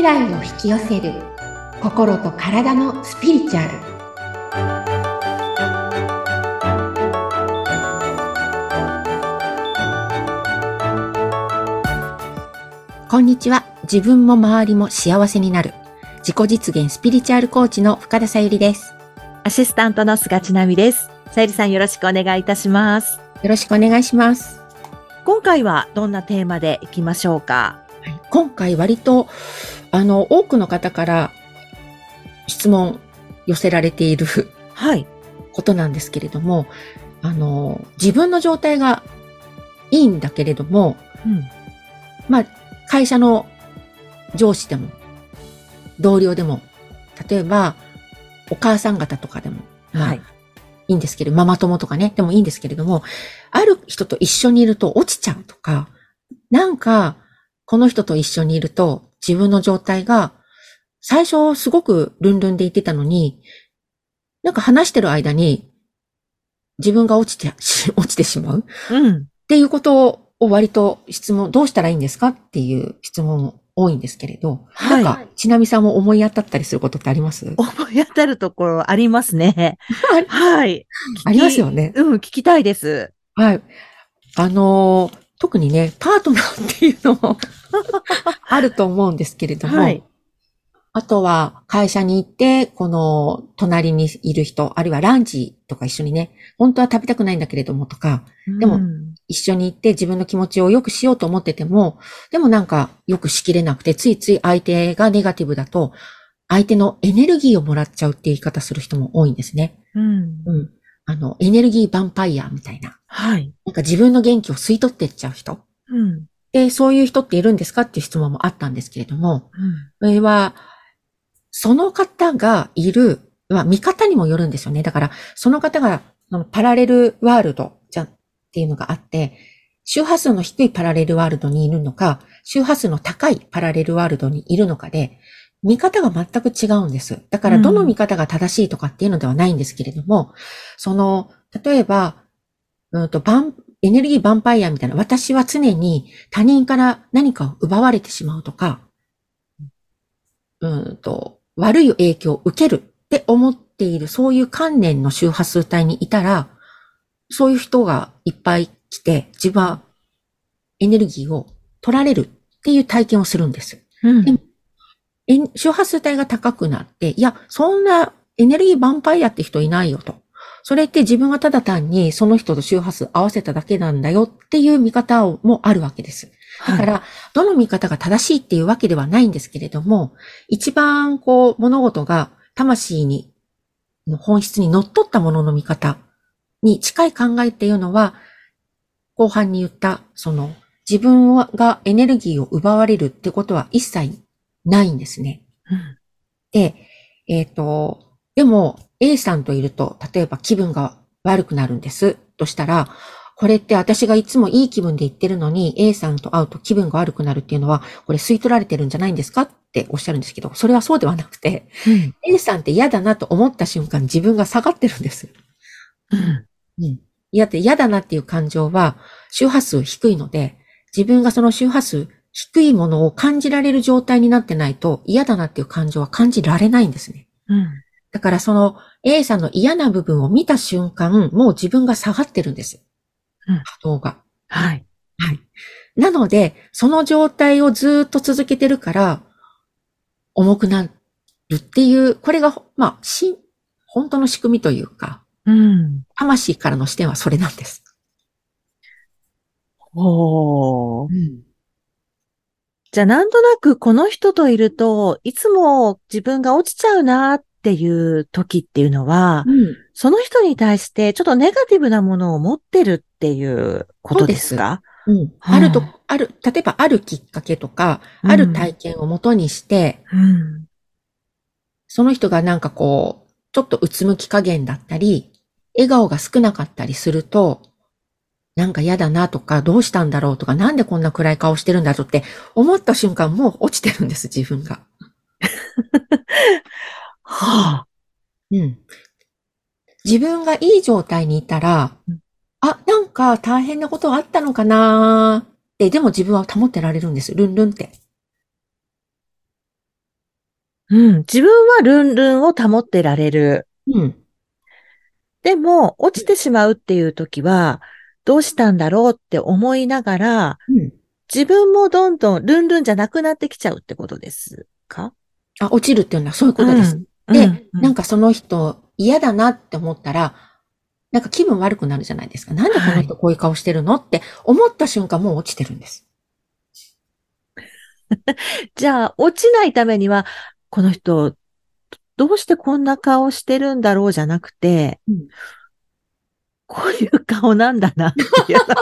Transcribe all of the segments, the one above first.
未来を引き寄せる心と体のスピリチュアル。こんにちは。自分も周りも幸せになる自己実現スピリチュアルコーチの深田さゆりです。アシスタントの菅千奈美です。さゆりさん、よろしくお願いいたします。よろしくお願いします。今回はどんなテーマでいきましょうか？はい、今回割と多くの方から質問寄せられている、はい、ことなんですけれども、自分の状態がいいんだけれども、まあ会社の上司でも、同僚でも、例えば、お母さん方とかでも、はい、いいんですけど、ママ友とかね、でもいいんですけれども、ある人と一緒にいると落ちちゃうとか、なんか、この人と一緒にいると、自分の状態が、最初すごくルンルンで言ってたのに、なんか話してる間に、自分が落ちてしまう。っていうことを、割と質問、どうしたらいいんですかっていう質問も多いんですけれど、はい、なんか、ちなみさんも思い当たったりすることってあります？思い当たるところありますね。はい。ありますよね。聞きたいです。はい。特にね、パートナーっていうのもあると思うんですけれども、はい、あとは会社に行って、この隣にいる人、あるいはランチとか一緒にね、本当は食べたくないんだけれどもとか、でも、一緒に行って自分の気持ちを良くしようと思ってても、でもなんか良くしきれなくて、ついつい相手がネガティブだと、相手のエネルギーをもらっちゃうって言い方する人も多いんですね。エネルギーバンパイアみたいな。はい。なんか自分の元気を吸い取っていっちゃう人。で、そういう人っているんですかっていう質問もあったんですけれども、それは、その方がいる、見方にもよるんですよね。だから、その方が、パラレルワールドっていうのがあって、周波数の低いパラレルワールドにいるのか、周波数の高いパラレルワールドにいるのかで、見方が全く違うんです。だからどの見方が正しいとかっていうのではないんですけれども、例えば、エネルギーバンパイアみたいな、私は常に他人から何かを奪われてしまうとか、悪い影響を受けるって思っている、そういう観念の周波数帯にいたら、そういう人がいっぱい来て、自分はエネルギーを取られるっていう体験をするんです。周波数帯が高くなって、いや、そんなエネルギーバンパイアって人いないよと。それって自分はただ単にその人と周波数合わせただけなんだよっていう見方もあるわけです。だから、どの見方が正しいっていうわけではないんですけれども、一番物事が魂の本質に則ったものの見方に近い考えっていうのは、後半に言った、自分がエネルギーを奪われるってことは一切ないんですね。で、でも A さんといると、例えば気分が悪くなるんですとしたら、これって私がいつもいい気分で言ってるのに A さんと会うと気分が悪くなるっていうのは、これ吸い取られてるんじゃないんですかっておっしゃるんですけど、それはそうではなくて、A さんって嫌だなと思った瞬間自分が下がってるんです。嫌だなっていう感情は周波数低いので、自分がその周波数低いものを感じられる状態になってないと、嫌だなっていう感情は感じられないんですね。だからA さんの嫌な部分を見た瞬間、もう自分が下がってるんです。波動が。なので、その状態をずっと続けてるから、重くなるっていう、これが、本当の仕組みというか、魂からの視点はそれなんです。じゃあなんとなくこの人といるといつも自分が落ちちゃうなっていう時っていうのは、その人に対してちょっとネガティブなものを持ってるっていうことですか？例えばあるきっかけとか、ある体験を元にして、その人がなんかちょっとうつむき加減だったり、笑顔が少なかったりすると、なんか嫌だなとか、どうしたんだろうとか、なんでこんな暗い顔してるんだろうって思った瞬間、もう落ちてるんです、自分が。自分がいい状態にいたら、なんか大変なことがあったのかなーって、でも自分は保ってられるんです、ルンルンって。自分はルンルンを保ってられる。うん。でも、落ちてしまうっていう時は、どうしたんだろうって思いながら、自分もどんどんルンルンじゃなくなってきちゃうってことですか？あ、落ちるっていうのはそういうことです。で、なんかその人嫌だなって思ったら、なんか気分悪くなるじゃないですか。なんでこの人こういう顔してるのって思った瞬間もう落ちてるんです。じゃあ、落ちないためには、この人、どうしてこんな顔してるんだろうじゃなくて、こういう顔なんだなっていう。その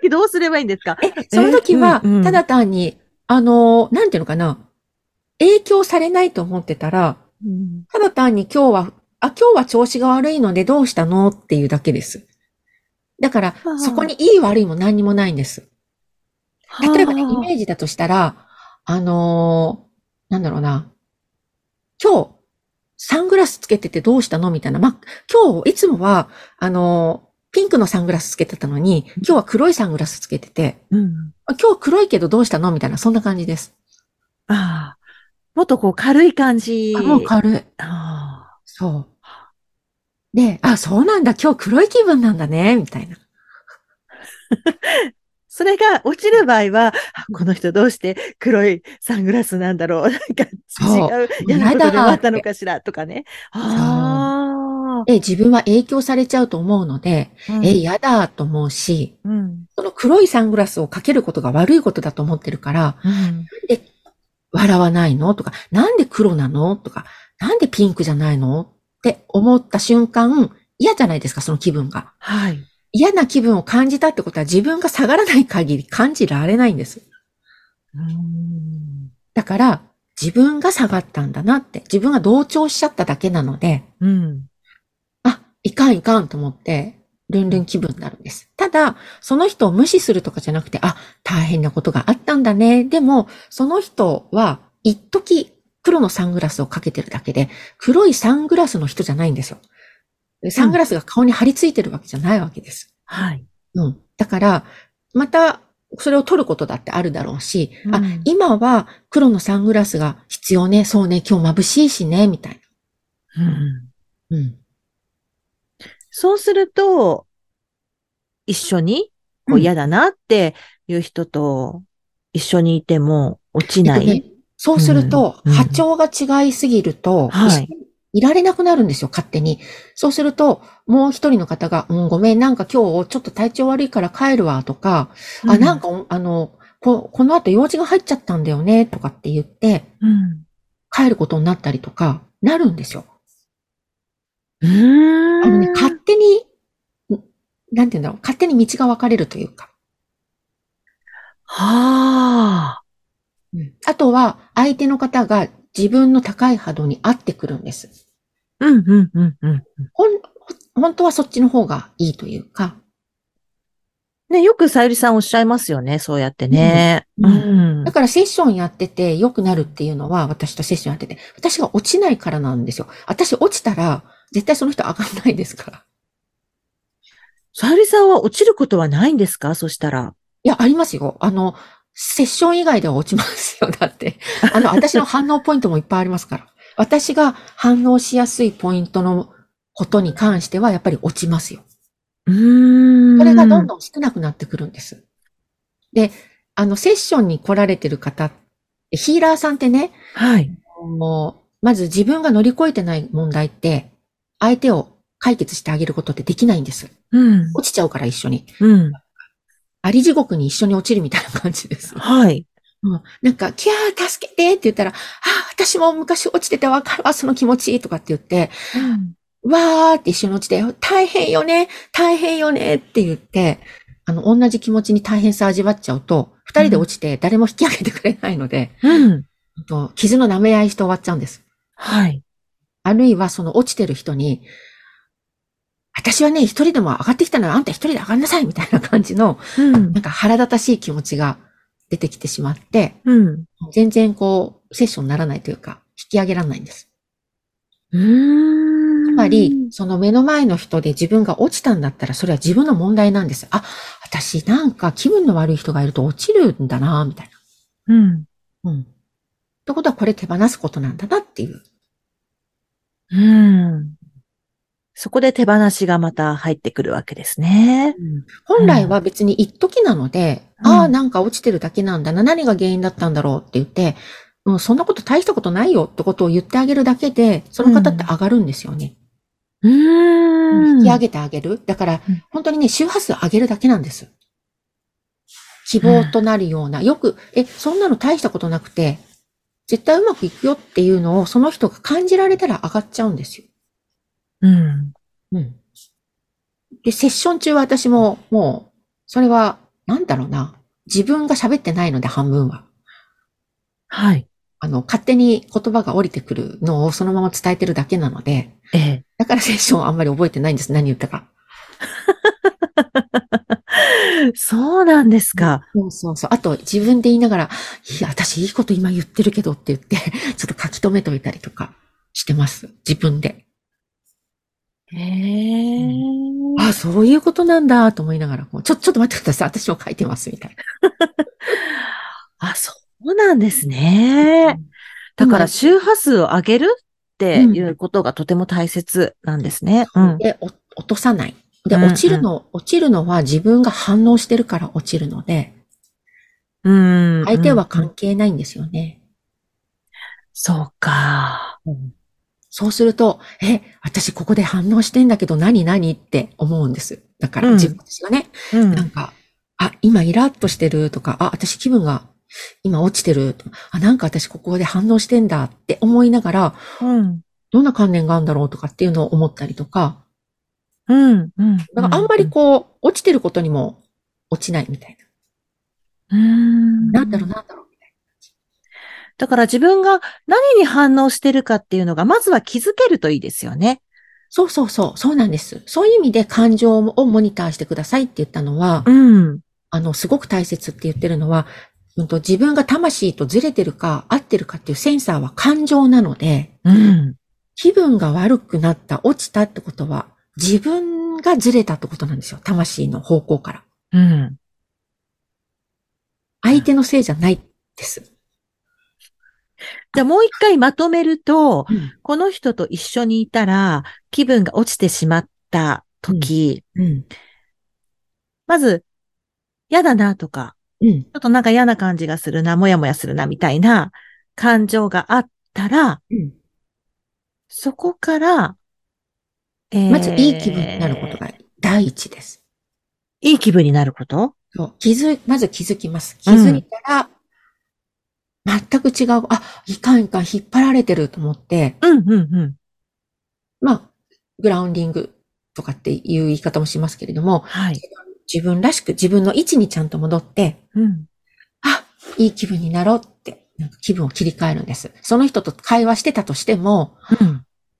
時どうすればいいんですか？その時は、ただ単に、なんていうのかな、影響されないと思ってたら、ただ単に今日は調子が悪いのでどうしたのっていうだけです。だから、そこにいい悪いも何にもないんです。例えばね、イメージだとしたら、なんだろうな、今日、サングラスつけててどうしたのみたいな。今日、いつもは、ピンクのサングラスつけてたのに、今日は黒いサングラスつけてて、今日黒いけどどうしたのみたいな、そんな感じです。ああ。もっとこう軽い感じ。もう軽い。そう。で、あ、そうなんだ、今日黒い気分なんだね、みたいな。それが落ちる場合は、この人どうして黒いサングラスなんだろう、なんか違う嫌なことがあったのかしらとかね。自分は影響されちゃうと思うので、嫌だと思うし、その黒いサングラスをかけることが悪いことだと思ってるから、なんで笑わないのとか、なんで黒なのとか、なんでピンクじゃないのって思った瞬間、嫌じゃないですか、その気分が。はい。嫌な気分を感じたってことは自分が下がらない限り感じられないんです。だから自分が下がったんだなって、自分が同調しちゃっただけなので、あ、いかんと思って、ルンルン気分になるんです。ただ、その人を無視するとかじゃなくて、あ、大変なことがあったんだね。でも、その人は一時黒のサングラスをかけてるだけで、黒いサングラスの人じゃないんですよ。サングラスが顔に張り付いてるわけじゃないわけです。はい。だから、また、それを取ることだってあるだろうし、あ、今は黒のサングラスが必要ね、そうね、今日眩しいしね、みたいな。そうすると、一緒に、嫌だなっていう人と一緒にいても落ちない。そうすると、波長が違いすぎると、いられなくなるんですよ、勝手に。そうすると、もう一人の方が、ごめん、なんか今日ちょっと体調悪いから帰るわ、とか、あ、なんか、この後用事が入っちゃったんだよね、とかって言って、帰ることになったりとか、なるんですよ。勝手に、なんて言うんだろう、勝手に道が分かれるというか。あとは、相手の方が、自分の高い波動に合ってくるんです。本当はそっちの方がいいというか。ね、よくさゆりさんおっしゃいますよね、そうやってね。だからセッションやってて良くなるっていうのは、私とセッションやってて、私が落ちないからなんですよ。私落ちたら、絶対その人上がんないですから。さゆりさんは落ちることはないんですか？そしたら。いや、ありますよ。セッション以外では落ちますよ。だって。私の反応ポイントもいっぱいありますから。私が反応しやすいポイントのことに関しては、やっぱり落ちますよ。これがどんどん少なくなってくるんです。で、セッションに来られてる方、ヒーラーさんってね、まず自分が乗り越えてない問題って、相手を解決してあげることってできないんです。落ちちゃうから一緒に。あり地獄に一緒に落ちるみたいな感じです。なんか、キャー助けてって言ったら、あ、私も昔落ちててわかるわ、その気持ちとかって言って、わーって一緒に落ちて、大変よねって言って、同じ気持ちに大変さ味わっちゃうと、二人で落ちて誰も引き上げてくれないので、傷の舐め合いして終わっちゃうんです。あるいはその落ちてる人に、私はね、一人でも上がってきたなら、あんた一人で上がんなさいみたいな感じの、なんか腹立たしい気持ちが出てきてしまって、全然こう、セッションにならないというか、引き上げられないんです。つまり、その目の前の人で自分が落ちたんだったら、それは自分の問題なんです。あ、私なんか気分の悪い人がいると落ちるんだな、みたいな。ってことはこれ手放すことなんだなっていう。うん。そこで手放しがまた入ってくるわけですね。うん、本来は別に一時なので、うん、ああ、なんか落ちてるだけなんだな、何が原因だったんだろうって言って、もうそんなこと大したことないよってことを言ってあげるだけで、その方って上がるんですよね。引き上げてあげる。だから、本当にね、周波数上げるだけなんです。希望となるような、よく、そんなの大したことなくて、絶対うまくいくよっていうのをその人が感じられたら上がっちゃうんですよ。うん。うん。で、セッション中は私も、もう、それは、なんだろうな。自分が喋ってないので、半分は。はい。勝手に言葉が降りてくるのをそのまま伝えてるだけなので、だからセッションあんまり覚えてないんです、何言ったか。そうなんですか。そうそうそう。あと、自分で言いながら、いや、私いいこと今言ってるけどって言って、ちょっと書き留めといたりとかしてます。自分で。あ、そういうことなんだと思いながら、ちょっと待ってください。私も書いてますみたいな。あ、そうなんですね。だから周波数を上げるっていうことがとても大切なんですね。うん、で、落とさない。で、落ちるのは自分が反応してるから落ちるので、相手は関係ないんですよね。そうか。そうすると、私ここで反応してんだけど何って思うんです。だから自分ですよね、なんか、あ、今イラッとしてるとか、あ、私気分が今落ちてるとか、あ、なんか私ここで反応してんだって思いながら、どんな関連があるんだろうとかっていうのを思ったりとか、だからあんまり落ちてることにも落ちないみたいな。なんだろう。だから自分が何に反応してるかっていうのが、まずは気づけるといいですよね。そうなんです。そういう意味で感情をモニターしてくださいって言ったのは、すごく大切って言ってるのは、自分が魂とずれてるか合ってるかっていうセンサーは感情なので、気分が悪くなった、落ちたってことは、自分がずれたってことなんですよ。魂の方向から。相手のせいじゃないです。じゃあもう一回まとめると、この人と一緒にいたら気分が落ちてしまった時、まず嫌だなとか、ちょっとなんか嫌な感じがするな、もやもやするなみたいな感情があったら、そこから、まずいい気分になることが第一です。いい気分になること?そう。まず気づきます。気づいたら、全く違う。あ、いかん、引っ張られてると思って。まあ、グラウンディングとかっていう言い方もしますけれども、自分らしく自分の位置にちゃんと戻って、あ、いい気分になろうって、なんか気分を切り替えるんです。その人と会話してたとしても、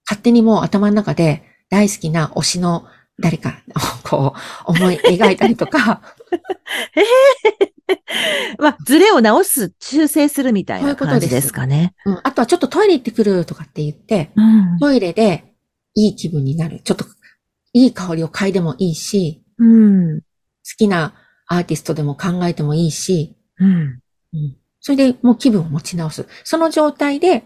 勝手にもう頭の中で大好きな推しの誰かを思い描いたりとか、ズレを直す、修正するみたいな感じですかね。あとはちょっとトイレ行ってくるとかって言って、トイレでいい気分になる。ちょっといい香りを嗅いでもいいし、好きなアーティストでも考えてもいいし、それでもう気分を持ち直す。その状態で、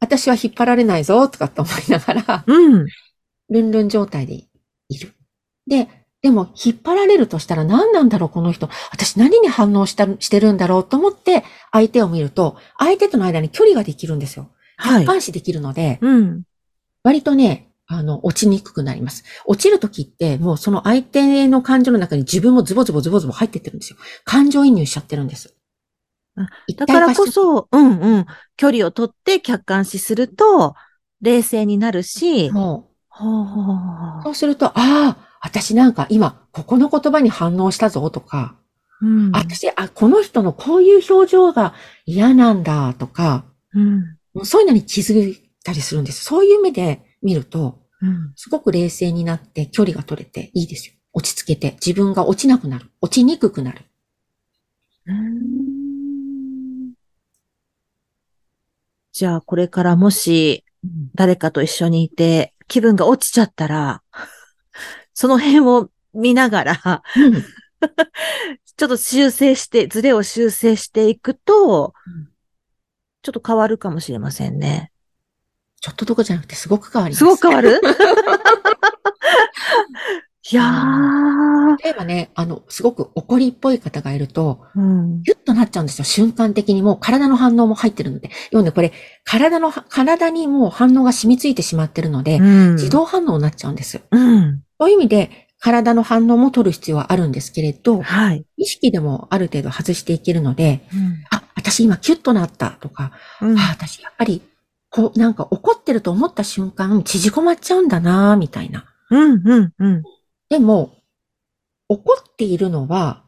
私は引っ張られないぞとかって思いながら、ルンルン状態でいる。でも、引っ張られるとしたら何なんだろう、この人。私何に反応してるんだろうと思って、相手を見ると、相手との間に距離ができるんですよ。客観視できるので、割とね、落ちにくくなります。落ちるときって、もうその相手の感情の中に自分もズボズボ入ってってるんですよ。感情移入しちゃってるんです。だからこそ、距離をとって客観視すると、冷静になるし、そうすると、ああ、私なんか今、ここの言葉に反応したぞとか、この人のこういう表情が嫌なんだとか、そういうのに気づいたりするんです。そういう目で見ると、すごく冷静になって距離が取れていいですよ。落ち着けて、自分が落ちなくなる。落ちにくくなる。じゃあ、これからもし、誰かと一緒にいて、気分が落ちちゃったら、その辺を見ながら、ちょっと修正して、ズレを修正していくと、ちょっと変わるかもしれませんね。ちょっとどこじゃなくてすごく変わります。すごく変わるいやー。例えばね、すごく怒りっぽい方がいると、ギュッとなっちゃうんですよ。瞬間的にもう体の反応も入ってるので。要はこれ、体にもう反応が染みついてしまってるので、自動反応になっちゃうんです。そういう意味で、体の反応も取る必要はあるんですけれど、はい、意識でもある程度外していけるので、あ、私今キュッとなったとか、あ、私やっぱり、こう、なんか怒ってると思った瞬間、縮こまっちゃうんだなみたいな。でも、怒っているのは、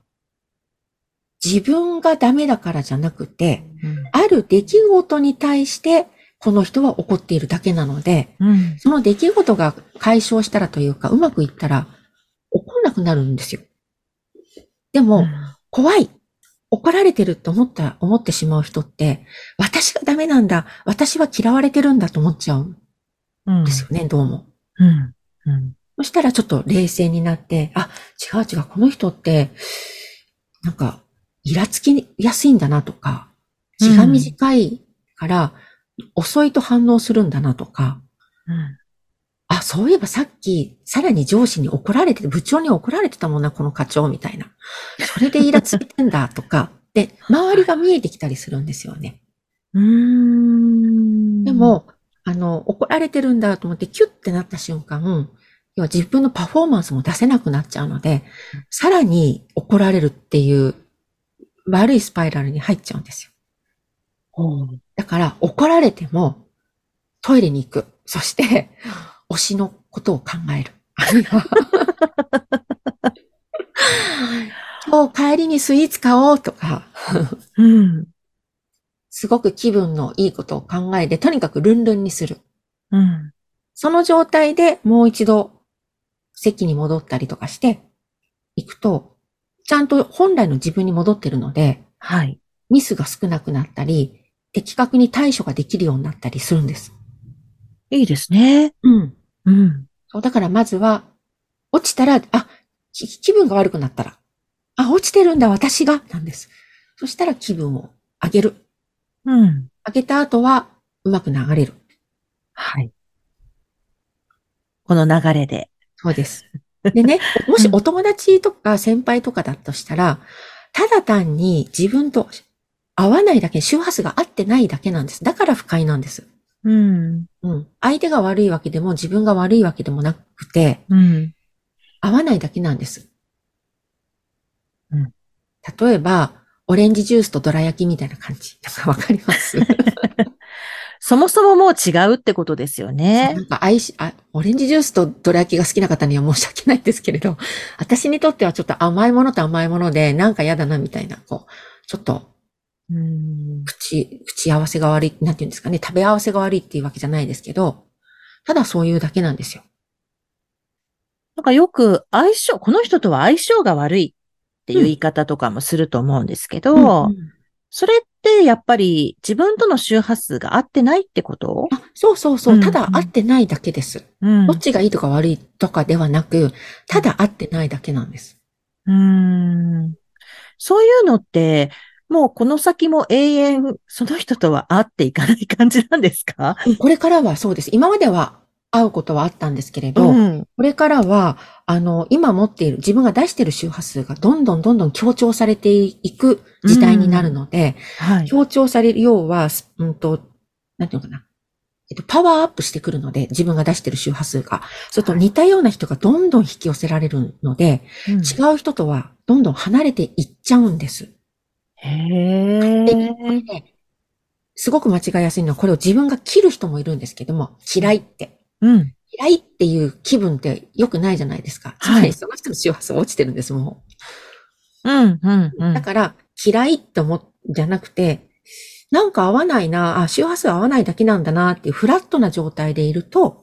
自分がダメだからじゃなくて、ある出来事に対して、この人は怒っているだけなので、その出来事が解消したらというか、うまくいったら、怒んなくなるんですよ。でも、怖い。怒られてると思ってしまう人って、私がダメなんだ。私は嫌われてるんだと思っちゃうんですよね、どうも。そしたらちょっと冷静になって、あ、違う違う、この人って、なんか、イラつきやすいんだなとか、気が短いから、遅いと反応するんだなとか、あ、そういえばさっき、さらに上司に怒られて、部長に怒られてたもんな、この課長みたいな。それでイラついてんだとか、で、周りが見えてきたりするんですよね。でも、怒られてるんだと思ってキュッてなった瞬間、要は自分のパフォーマンスも出せなくなっちゃうので、さらに怒られるっていう悪いスパイラルに入っちゃうんですよ。だから怒られてもトイレに行く。そして推しのことを考える。今日帰りにスイーツ買おうとか、すごく気分のいいことを考えて、とにかくルンルンにする。その状態でもう一度席に戻ったりとかしていくと、ちゃんと本来の自分に戻ってるので、ミスが少なくなったり、的確に対処ができるようになったりするんです。いいですね。そう、だからまずは、落ちたら、あ、気分が悪くなったら、あ、落ちてるんだ、私が、なんです。そしたら気分を上げる。上げた後は、うまく流れる。この流れで。そうです。でね、もしお友達とか先輩とかだとしたら、ただ単に自分と合わないだけ、周波数が合ってないだけなんです。だから不快なんです。相手が悪いわけでも自分が悪いわけでもなくて、合わないだけなんです。例えば、オレンジジュースとどら焼きみたいな感じ。なんかわかりますそもそももう違うってことですよね。なんかオレンジジュースとどら焼きが好きな方には申し訳ないんですけれど、私にとってはちょっと甘いものと甘いもので、なんか嫌だなみたいな、こう、ちょっと、口合わせが悪い、なんていうんですかね、食べ合わせが悪いっていうわけじゃないですけど、ただそういうだけなんですよ。なんかよくこの人とは相性が悪いっていう言い方とかもすると思うんですけど、それってやっぱり自分との周波数が合ってないってこと？あ、そうそうそう、ただ合ってないだけです。どっちがいいとか悪いとかではなく、ただ合ってないだけなんです。そういうのって、もうこの先も永遠その人とは会っていかない感じなんですか？これからはそうです。今までは会うことはあったんですけれど、これからは、今持っている、自分が出している周波数がどんどん強調されていく時代になるので、強調される、要は、なんていうのかな。パワーアップしてくるので、自分が出している周波数が。それと似たような人がどんどん引き寄せられるので、違う人とはどんどん離れていっちゃうんです。すごく間違いやすいのは、これを自分が切る人もいるんですけども、嫌いって。嫌いっていう気分って良くないじゃないですか。その人の周波数落ちてるんです、もう。だから、嫌いってじゃなくて、なんか合わないな、あ、周波数合わないだけなんだなっていうフラットな状態でいると、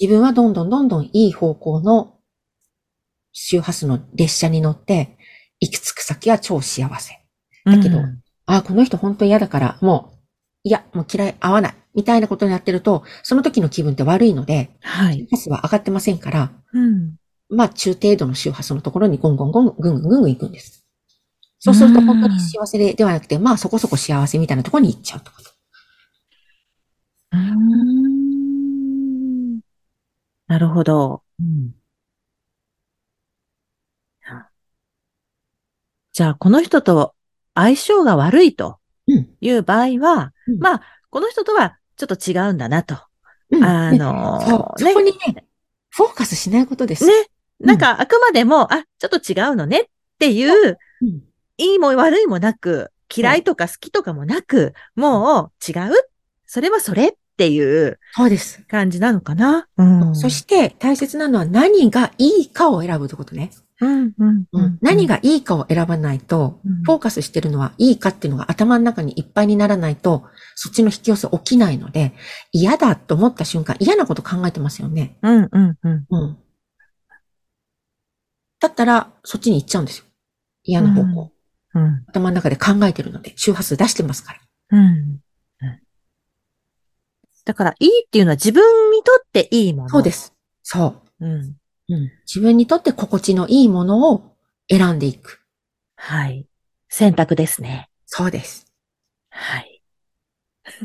自分はどんどんいい方向の周波数の列車に乗って、行き着く先は超幸せ。だけど、あ、この人本当に嫌だから、もう、いや、もう嫌い、合わない、みたいなことになってると、その時の気分って悪いので、周波数は上がってませんから、まあ中程度の周波数のところにぐんぐん行くんです。そうすると本当に幸せではなくて、まあそこそこ幸せみたいなところに行っちゃうってこと。うーんなるほど。うん。じゃあ、この人と相性が悪いとうん。いう場合は、うん。まあ、この人とはちょっと違うんだなと。ね、そこね、にね、フォーカスしないことです。ね、うなんん。かあくまでも、ちょっと違うのねっていそう、う、うん。いいも悪いもなく、嫌そいうとか好きとかもなく、うんもう違う。それはそれっていうそうです。感じなのかな。そして大切なのは何がいいかを選ぶってことね。うんうんうんう何んがいいかを選ばないと、うフォんーカスしてるのはいいかっていうのが頭の中にいっぱいにならないと、そっちの引き寄せ起きないので、嫌だと思った瞬間、嫌なこと考えてますよね。うんうんうんうん。だったら、そっちに行っちゃうんですよ。嫌うな方ん向。うん頭の中で考えてるので、周波数出してますから。うんだから、いいっていうのは自分にとっていいもそうでの。す。そうん。う。自分にとって心地のいいものを選んでいく。はい。選択ですね。そうです。はい。そ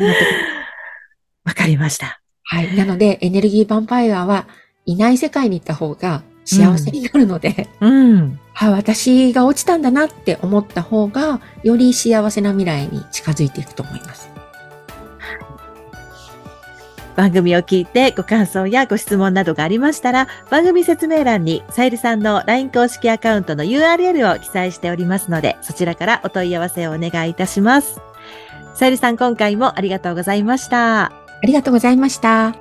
んなとこわかりました。なので、エネルギーヴァンパイアはいない世界に行った方がう幸せん。になるので、うん。私が落ちたんだなって思った方が、より幸せな未来に近づいていくと思います。番組を聞いてご感想やご質問などがありましたら、番組説明欄にさゆりさんの LINE 公式アカウントの URL を記載しておりますので、そちらからお問い合わせをお願いいたします。さゆりさん、今回もありがとうございました。ありがとうございました。